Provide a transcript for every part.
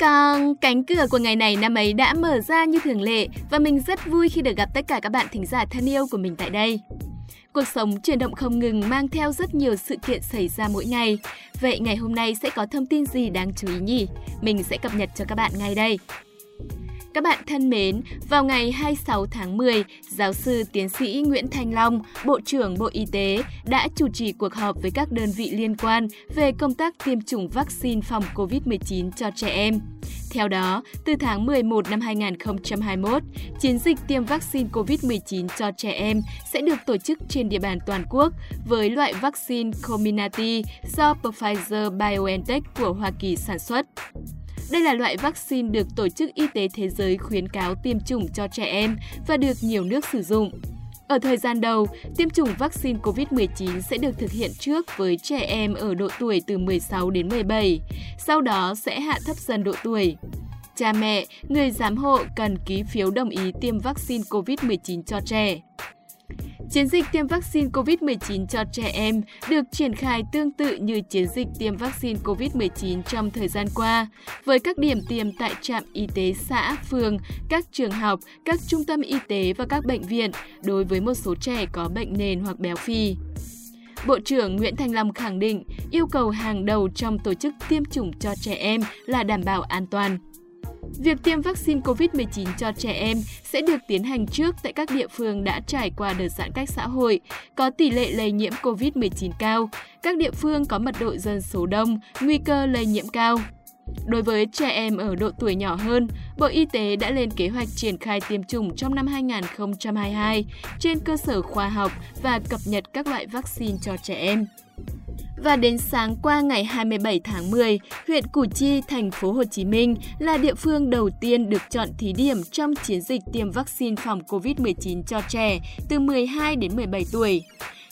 Cong, cánh cửa của ngày này năm ấy đã mở ra như thường lệ và mình rất vui khi được gặp tất cả các bạn thính giả thân yêu của mình tại đây. Cuộc sống chuyển động không ngừng mang theo rất nhiều sự kiện xảy ra mỗi ngày. Vậy ngày hôm nay sẽ có thông tin gì đáng chú ý nhỉ? Mình sẽ cập nhật cho các bạn ngay đây. Các bạn thân mến, vào ngày 26 tháng 10, giáo sư tiến sĩ Nguyễn Thanh Long, Bộ trưởng Bộ Y tế, đã chủ trì cuộc họp với các đơn vị liên quan về công tác tiêm chủng vaccine phòng COVID-19 cho trẻ em. Theo đó, từ tháng 11 năm 2021, chiến dịch tiêm vaccine COVID-19 cho trẻ em sẽ được tổ chức trên địa bàn toàn quốc với loại vaccine Comirnaty do Pfizer-BioNTech của Hoa Kỳ sản xuất. Đây là loại vaccine được Tổ chức Y tế Thế giới khuyến cáo tiêm chủng cho trẻ em và được nhiều nước sử dụng. Ở thời gian đầu, tiêm chủng vaccine COVID-19 sẽ được thực hiện trước với trẻ em ở độ tuổi từ 16 đến 17, sau đó sẽ hạ thấp dần độ tuổi. Cha mẹ, người giám hộ cần ký phiếu đồng ý tiêm vaccine COVID-19 cho trẻ. Chiến dịch tiêm vaccine COVID-19 cho trẻ em được triển khai tương tự như chiến dịch tiêm vaccine COVID-19 trong thời gian qua, với các điểm tiêm tại trạm y tế xã, phường, các trường học, các trung tâm y tế và các bệnh viện đối với một số trẻ có bệnh nền hoặc béo phì. Bộ trưởng Nguyễn Thanh Long khẳng định yêu cầu hàng đầu trong tổ chức tiêm chủng cho trẻ em là đảm bảo an toàn. Việc tiêm vaccine COVID-19 cho trẻ em sẽ được tiến hành trước tại các địa phương đã trải qua đợt giãn cách xã hội, có tỷ lệ lây nhiễm COVID-19 cao, các địa phương có mật độ dân số đông, nguy cơ lây nhiễm cao. Đối với trẻ em ở độ tuổi nhỏ hơn, Bộ Y tế đã lên kế hoạch triển khai tiêm chủng trong năm 2022 trên cơ sở khoa học và cập nhật các loại vaccine cho trẻ em. Và đến sáng qua ngày 27 tháng 10, huyện Củ Chi, thành phố Hồ Chí Minh là địa phương đầu tiên được chọn thí điểm trong chiến dịch tiêm vaccine phòng COVID-19 cho trẻ từ 12 đến 17 tuổi.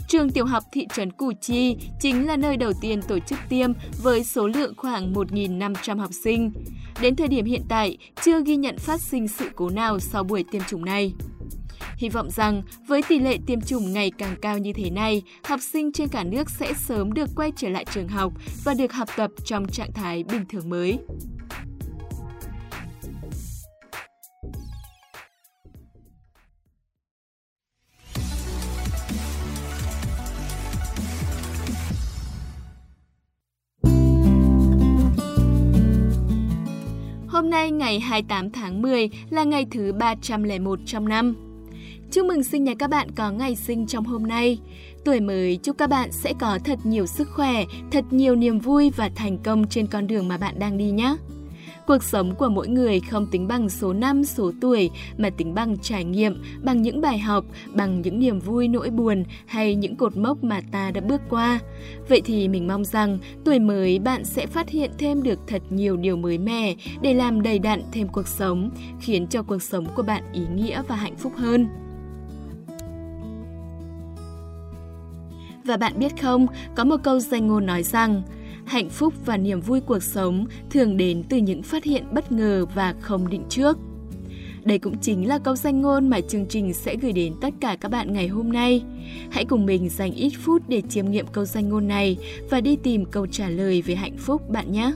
Trường tiểu học thị trấn Củ Chi chính là nơi đầu tiên tổ chức tiêm với số lượng khoảng 1.500 học sinh. Đến thời điểm hiện tại, chưa ghi nhận phát sinh sự cố nào sau buổi tiêm chủng này. Hy vọng rằng, với tỷ lệ tiêm chủng ngày càng cao như thế này, học sinh trên cả nước sẽ sớm được quay trở lại trường học và được học tập trong trạng thái bình thường mới. Hôm nay, ngày 28 tháng 10 là ngày thứ 301 trong năm. Chúc mừng sinh nhật các bạn có ngày sinh trong hôm nay. Tuổi mới chúc các bạn sẽ có thật nhiều sức khỏe, thật nhiều niềm vui và thành công trên con đường mà bạn đang đi nhé. Cuộc sống của mỗi người không tính bằng số năm, số tuổi mà tính bằng trải nghiệm, bằng những bài học, bằng những niềm vui, nỗi buồn hay những cột mốc mà ta đã bước qua. Vậy thì mình mong rằng tuổi mới bạn sẽ phát hiện thêm được thật nhiều điều mới mẻ để làm đầy đặn thêm cuộc sống, khiến cho cuộc sống của bạn ý nghĩa và hạnh phúc hơn. Và bạn biết không, có một câu danh ngôn nói rằng hạnh phúc và niềm vui cuộc sống thường đến từ những phát hiện bất ngờ và không định trước. Đây cũng chính là câu danh ngôn mà chương trình sẽ gửi đến tất cả các bạn ngày hôm nay. Hãy cùng mình dành ít phút để chiêm nghiệm câu danh ngôn này và đi tìm câu trả lời về hạnh phúc bạn nhé.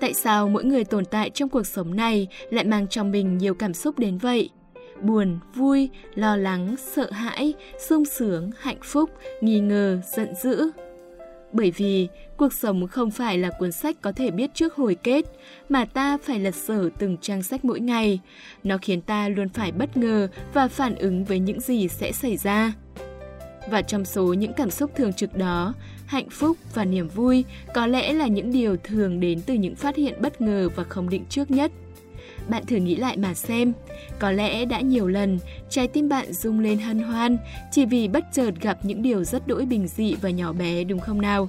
Tại sao mỗi người tồn tại trong cuộc sống này lại mang trong mình nhiều cảm xúc đến vậy? Buồn, vui, lo lắng, sợ hãi, sung sướng, hạnh phúc, nghi ngờ, giận dữ. Bởi vì cuộc sống không phải là cuốn sách có thể biết trước hồi kết, mà ta phải lật sở từng trang sách mỗi ngày. Nó khiến ta luôn phải bất ngờ và phản ứng với những gì sẽ xảy ra. Và trong số những cảm xúc thường trực đó, hạnh phúc và niềm vui có lẽ là những điều thường đến từ những phát hiện bất ngờ và không định trước nhất. Bạn thử nghĩ lại mà xem, có lẽ đã nhiều lần trái tim bạn rung lên hân hoan chỉ vì bất chợt gặp những điều rất đỗi bình dị và nhỏ bé đúng không nào?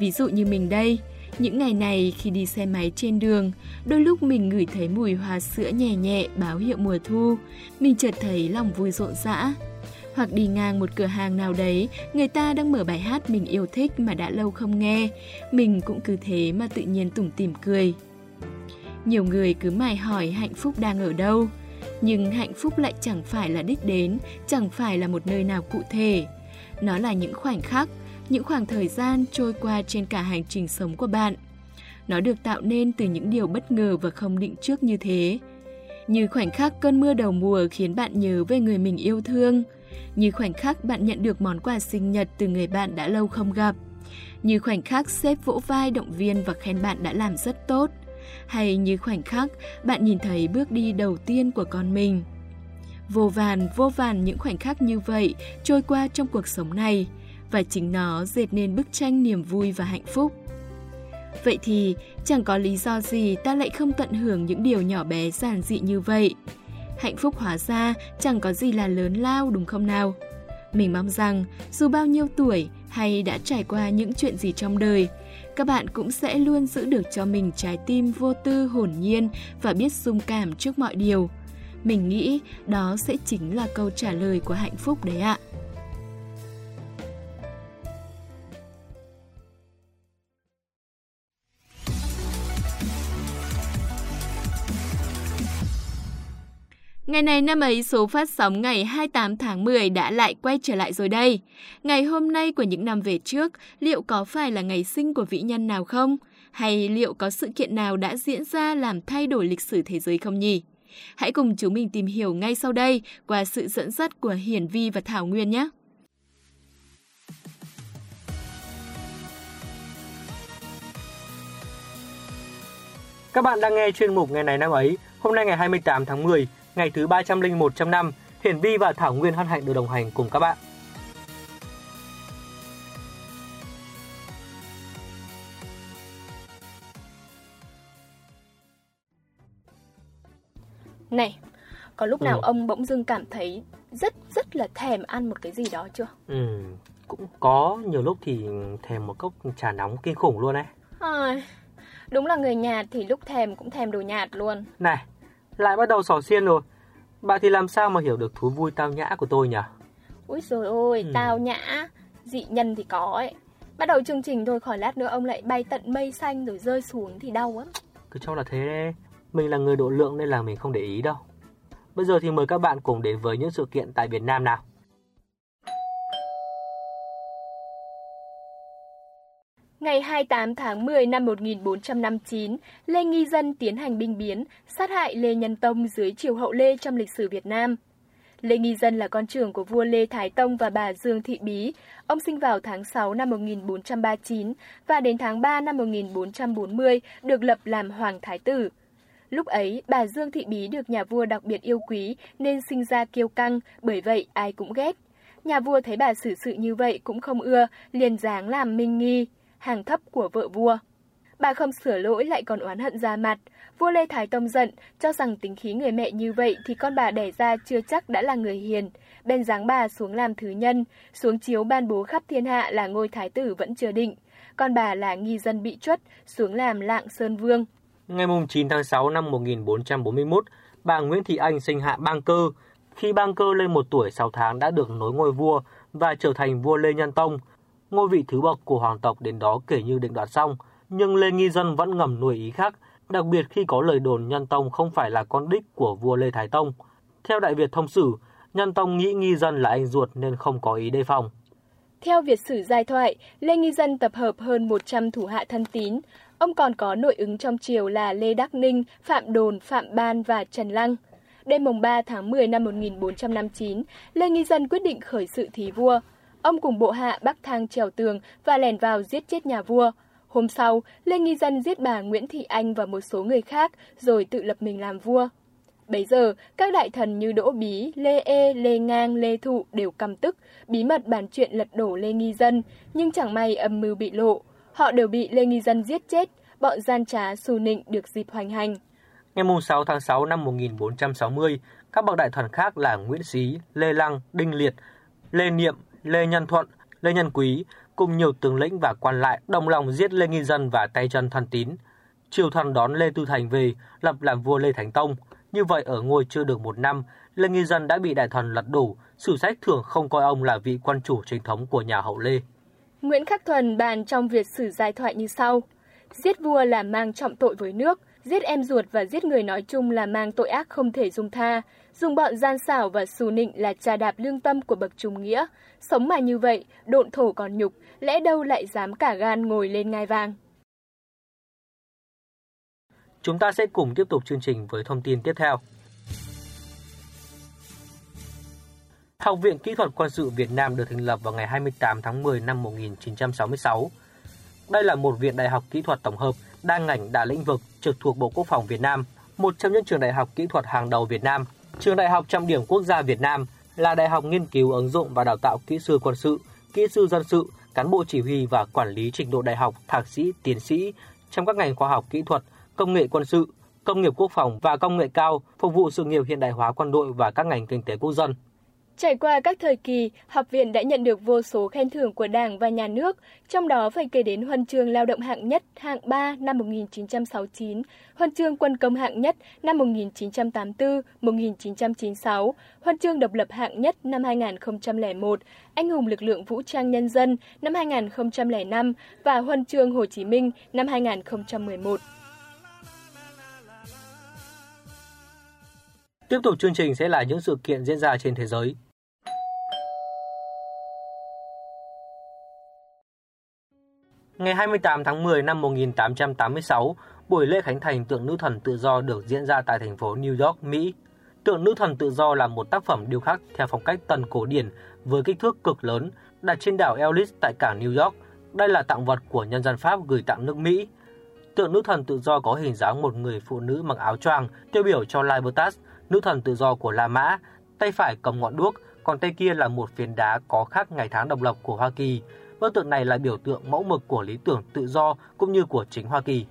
Ví dụ như mình đây, những ngày này khi đi xe máy trên đường, đôi lúc mình ngửi thấy mùi hoa sữa nhẹ nhẹ báo hiệu mùa thu, mình chợt thấy lòng vui rộn rã. Hoặc đi ngang một cửa hàng nào đấy, người ta đang mở bài hát mình yêu thích mà đã lâu không nghe. Mình cũng cứ thế mà tự nhiên tủm tỉm cười. Nhiều người cứ mải hỏi hạnh phúc đang ở đâu. Nhưng hạnh phúc lại chẳng phải là đích đến, chẳng phải là một nơi nào cụ thể. Nó là những khoảnh khắc, những khoảng thời gian trôi qua trên cả hành trình sống của bạn. Nó được tạo nên từ những điều bất ngờ và không định trước như thế. Như khoảnh khắc cơn mưa đầu mùa khiến bạn nhớ về người mình yêu thương. Như khoảnh khắc bạn nhận được món quà sinh nhật từ người bạn đã lâu không gặp. Như khoảnh khắc sếp vỗ vai động viên và khen bạn đã làm rất tốt. Hay như khoảnh khắc bạn nhìn thấy bước đi đầu tiên của con mình. Vô vàn những khoảnh khắc như vậy trôi qua trong cuộc sống này. Và chính nó dệt nên bức tranh niềm vui và hạnh phúc. Vậy thì chẳng có lý do gì ta lại không tận hưởng những điều nhỏ bé giản dị như vậy. Hạnh phúc hóa ra chẳng có gì là lớn lao, đúng không nào? Mình mong rằng dù bao nhiêu tuổi hay đã trải qua những chuyện gì trong đời, các bạn cũng sẽ luôn giữ được cho mình trái tim vô tư, hồn nhiên và biết dung cảm trước mọi điều. Mình nghĩ đó sẽ chính là câu trả lời của hạnh phúc đấy ạ. Ngày này năm ấy, số phát sóng ngày 28 tháng 10 đã lại quay trở lại rồi đây. Ngày hôm nay của những năm về trước, liệu có phải là ngày sinh của vĩ nhân nào không? Hay liệu có sự kiện nào đã diễn ra làm thay đổi lịch sử thế giới không nhỉ? Hãy cùng chúng mình tìm hiểu ngay sau đây qua sự dẫn dắt của Hiển Vi và Thảo Nguyên nhé! Các bạn đang nghe chuyên mục Ngày này năm ấy, hôm nay ngày 28 tháng 10. Ngày thứ 301 trong năm, Hiển Vi và Thảo Nguyên hân hạnh được đồng hành cùng các bạn. Này, có lúc nào ông bỗng dưng cảm thấy rất là thèm ăn một cái gì đó chưa? Cũng có, nhiều lúc thì thèm một cốc trà nóng kinh khủng luôn ấy. Đúng là người Nhạt thì lúc thèm cũng thèm đồ Nhạt luôn. Này, lại bắt đầu xỏ xiên rồi. Bà thì làm sao mà hiểu được thú vui tao nhã của tôi nhỉ? Úi dồi ôi, tao nhã. Dị nhân thì có ấy. Bắt đầu chương trình thôi, khỏi lát nữa ông lại bay tận mây xanh rồi rơi xuống thì đau lắm. Cứ cho là thế đấy. Mình là người độ lượng nên là mình không để ý đâu. Bây giờ thì mời các bạn cùng đến với những sự kiện tại Việt Nam nào. Ngày 28 tháng 10 năm 1459, Lê Nghi Dân tiến hành binh biến, sát hại Lê Nhân Tông dưới triều hậu Lê trong lịch sử Việt Nam. Lê Nghi Dân là con trưởng của vua Lê Thái Tông và bà Dương Thị Bí. Ông sinh vào tháng 6 năm 1439 và đến tháng 3 năm 1440 được lập làm Hoàng Thái Tử. Lúc ấy, bà Dương Thị Bí được nhà vua đặc biệt yêu quý nên sinh ra kiêu căng, bởi vậy ai cũng ghét. Nhà vua thấy bà xử sự như vậy cũng không ưa, liền giáng làm Minh Nghi, hàng thấp của vợ vua. Bà không sửa lỗi lại còn oán hận ra mặt. Vua Lê Thái Tông giận, cho rằng tính khí người mẹ như vậy thì con bà đẻ ra chưa chắc đã là người hiền, bèn giáng bà xuống làm thứ nhân, xuống chiếu ban bố khắp thiên hạ là ngôi thái tử vẫn chưa định. Con bà là Nghi Dân bị truất, xuống làm Lạng Sơn Vương. Ngày 9 tháng 6 năm 1441, bà Nguyễn Thị Anh sinh hạ Bang Cơ. Khi Bang Cơ lên 1 tuổi 6 tháng đã được nối ngôi vua và trở thành vua Lê Nhân Tông. Ngôi vị thứ bậc của hoàng tộc đến đó kể như định đoạt xong, nhưng Lê Nghi Dân vẫn ngầm nuôi ý khác, đặc biệt khi có lời đồn Nhân Tông không phải là con đích của vua Lê Thái Tông. Theo Đại Việt thông sử, Nhân Tông nghĩ Nghi Dân là anh ruột nên không có ý đề phòng. Theo Việt sử giai thoại, Lê Nghi Dân tập hợp hơn 100 thủ hạ thân tín. Ông còn có nội ứng trong triều là Lê Đắc Ninh, Phạm Đồn, Phạm Ban và Trần Lăng. Đêm mùng 3 tháng 10 năm 1459, Lê Nghi Dân quyết định khởi sự thí vua. Ông cùng bộ hạ bắc thang trèo tường và lèn vào giết chết nhà vua. Hôm sau, Lê Nghi Dân giết bà Nguyễn Thị Anh và một số người khác rồi tự lập mình làm vua. Bấy giờ, các đại thần như Đỗ Bí, Lê Ê, Lê Ngang, Lê Thụ đều căm tức, bí mật bàn chuyện lật đổ Lê Nghi Dân, nhưng chẳng may âm mưu bị lộ. Họ đều bị Lê Nghi Dân giết chết, bọn gian trá xu nịnh được dịp hoành hành. Ngày 6 tháng 6 năm 1460, các bậc đại thần khác là Nguyễn Sĩ, Lê Lăng, Đinh Liệt, Lê Niệm, Lê Nhân Thuận, Lê Nhân Quý cùng nhiều tướng lĩnh và quan lại đồng lòng giết Lê Nghi Dân và tay chân thân tín. Triều thần đón Lê Tư Thành về lập làm vua Lê Thánh Tông. Như vậy ở ngôi chưa được một năm, Lê Nghi Dân đã bị đại thần lật đổ. Sử sách thường không coi ông là vị quân chủ chính thống của nhà hậu Lê. Nguyễn Khắc Thuần bàn trong Việt sử giai thoại như sau: giết vua là mang trọng tội với nước, giết em ruột và giết người nói chung là mang tội ác không thể dung tha. Dùng bọn gian xảo và xù nịnh là trà đạp lương tâm của bậc trung nghĩa. Sống mà như vậy, độn thổ còn nhục, lẽ đâu lại dám cả gan ngồi lên ngai vàng. Chúng ta sẽ cùng tiếp tục chương trình với thông tin tiếp theo. Học viện Kỹ thuật Quân sự Việt Nam được thành lập vào ngày 28 tháng 10 năm 1966. Đây là một viện đại học kỹ thuật tổng hợp, đa ngành đa lĩnh vực, trực thuộc Bộ Quốc phòng Việt Nam, một trong những trường đại học kỹ thuật hàng đầu Việt Nam, trường đại học trọng điểm quốc gia Việt Nam, là đại học nghiên cứu ứng dụng và đào tạo kỹ sư quân sự, kỹ sư dân sự, cán bộ chỉ huy và quản lý trình độ đại học, thạc sĩ, tiến sĩ trong các ngành khoa học kỹ thuật, công nghệ quân sự, công nghiệp quốc phòng và công nghệ cao, phục vụ sự nghiệp hiện đại hóa quân đội và các ngành kinh tế quốc dân. Trải qua các thời kỳ, học viện đã nhận được vô số khen thưởng của Đảng và Nhà nước, trong đó phải kể đến Huân chương Lao động hạng nhất hạng 3 năm 1969, Huân chương Quân công hạng nhất năm 1984-1996, Huân chương Độc lập hạng nhất năm 2001, Anh hùng lực lượng vũ trang nhân dân năm 2005 và Huân chương Hồ Chí Minh năm 2011. Tiếp tục chương trình sẽ là những sự kiện diễn ra trên thế giới. Ngày 28 tháng 10 năm 1886, buổi lễ khánh thành tượng nữ thần tự do được diễn ra tại thành phố New York, Mỹ. Tượng nữ thần tự do là một tác phẩm điêu khắc theo phong cách tân cổ điển với kích thước cực lớn, đặt trên đảo Ellis tại cảng New York. Đây là tặng vật của nhân dân Pháp gửi tặng nước Mỹ. Tượng nữ thần tự do có hình dáng một người phụ nữ mặc áo choàng, tiêu biểu cho Libertas, nữ thần tự do của La Mã, tay phải cầm ngọn đuốc, còn tay kia là một phiến đá có khắc ngày tháng độc lập của Hoa Kỳ. Bức tượng này là biểu tượng mẫu mực của lý tưởng tự do cũng như của chính Hoa Kỳ.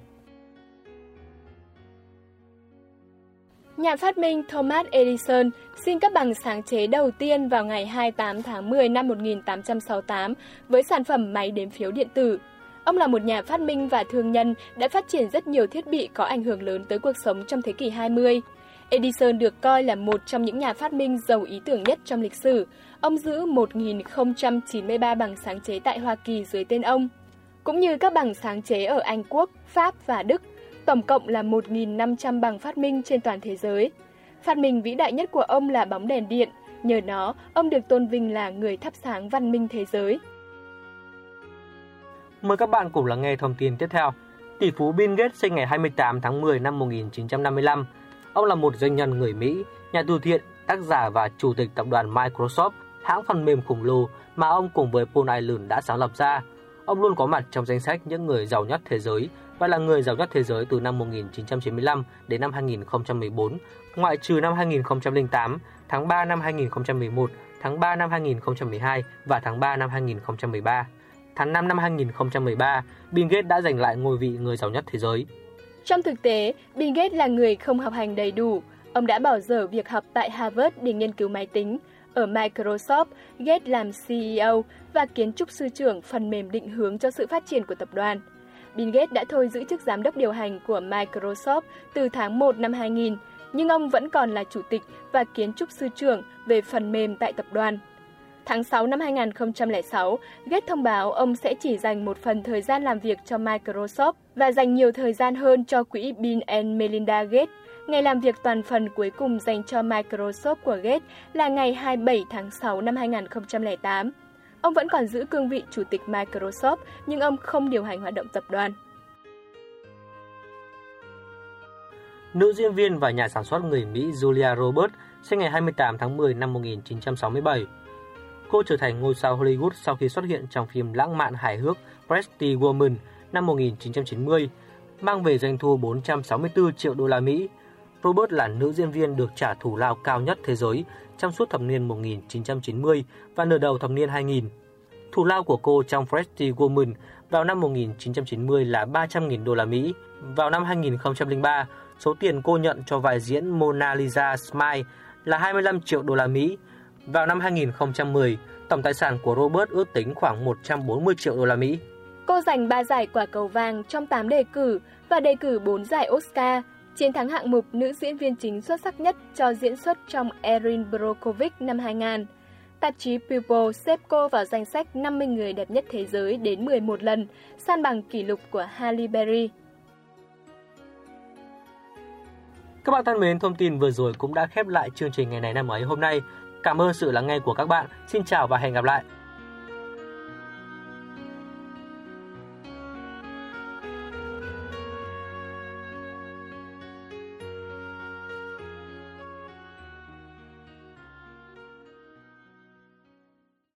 Nhà phát minh Thomas Edison xin cấp bằng sáng chế đầu tiên vào ngày 28 tháng 10 năm 1868 với sản phẩm máy đếm phiếu điện tử. Ông là một nhà phát minh và thương nhân đã phát triển rất nhiều thiết bị có ảnh hưởng lớn tới cuộc sống trong thế kỷ 20. Edison được coi là một trong những nhà phát minh giàu ý tưởng nhất trong lịch sử. Ông giữ 1.093 bằng sáng chế tại Hoa Kỳ dưới tên ông, cũng như các bằng sáng chế ở Anh Quốc, Pháp và Đức. Tổng cộng là 1.500 bằng phát minh trên toàn thế giới. Phát minh vĩ đại nhất của ông là bóng đèn điện. Nhờ nó, ông được tôn vinh là người thắp sáng văn minh thế giới. Mời các bạn cùng lắng nghe thông tin tiếp theo. Tỷ phú Bill Gates sinh ngày 28 tháng 10 năm 1955. Ông là một doanh nhân người Mỹ, nhà từ thiện, tác giả và chủ tịch tập đoàn Microsoft, hãng phần mềm khổng lồ mà ông cùng với Paul Allen đã sáng lập ra. Ông luôn có mặt trong danh sách những người giàu nhất thế giới và là người giàu nhất thế giới từ năm 1995 đến năm 2014, ngoại trừ năm 2008, tháng 3 năm 2011, tháng 3 năm 2012 và tháng 3 năm 2013. Tháng 5 năm 2013, Bill Gates đã giành lại ngôi vị người giàu nhất thế giới. Trong thực tế, Bill Gates là người không học hành đầy đủ. Ông đã bỏ dở việc học tại Harvard để nghiên cứu máy tính. Ở Microsoft, Gates làm CEO và kiến trúc sư trưởng phần mềm định hướng cho sự phát triển của tập đoàn. Bill Gates đã thôi giữ chức giám đốc điều hành của Microsoft từ tháng 1 năm 2000, nhưng ông vẫn còn là chủ tịch và kiến trúc sư trưởng về phần mềm tại tập đoàn. Tháng 6 năm 2006, Gates thông báo ông sẽ chỉ dành một phần thời gian làm việc cho Microsoft và dành nhiều thời gian hơn cho quỹ Bill and Melinda Gates. Ngày làm việc toàn phần cuối cùng dành cho Microsoft của Gates là ngày 27 tháng 6 năm 2008. Ông vẫn còn giữ cương vị chủ tịch Microsoft, nhưng ông không điều hành hoạt động tập đoàn. Nữ diễn viên và nhà sản xuất người Mỹ Julia Roberts sinh ngày 28 tháng 10 năm 1967. Cô trở thành ngôi sao Hollywood sau khi xuất hiện trong phim lãng mạn hài hước Pretty Woman năm 1990, mang về doanh thu 464 triệu đô la Mỹ. Robert là nữ diễn viên được trả thù lao cao nhất thế giới trong suốt thập niên 1990 và nửa đầu thập niên 2000. Thù lao của cô trong Pretty Woman vào năm 1990 là 300.000 đô la Mỹ. Vào năm 2003, số tiền cô nhận cho vai diễn Mona Lisa Smile là 25 triệu đô la Mỹ. Vào năm 2010, tổng tài sản của Robert ước tính khoảng 140 triệu đô la Mỹ. Cô giành 3 giải Quả cầu vàng trong 8 đề cử và đề cử 4 giải Oscar, chiến thắng hạng mục nữ diễn viên chính xuất sắc nhất cho diễn xuất trong Erin Brockovich năm 2000. Tạp chí People xếp cô vào danh sách 50 người đẹp nhất thế giới đến 11 lần, san bằng kỷ lục của Halle Berry. Các bạn thân mến, thông tin vừa rồi cũng đã khép lại chương trình Ngày này năm ấy hôm nay. Cảm ơn sự lắng nghe của các bạn. Xin chào và hẹn gặp lại.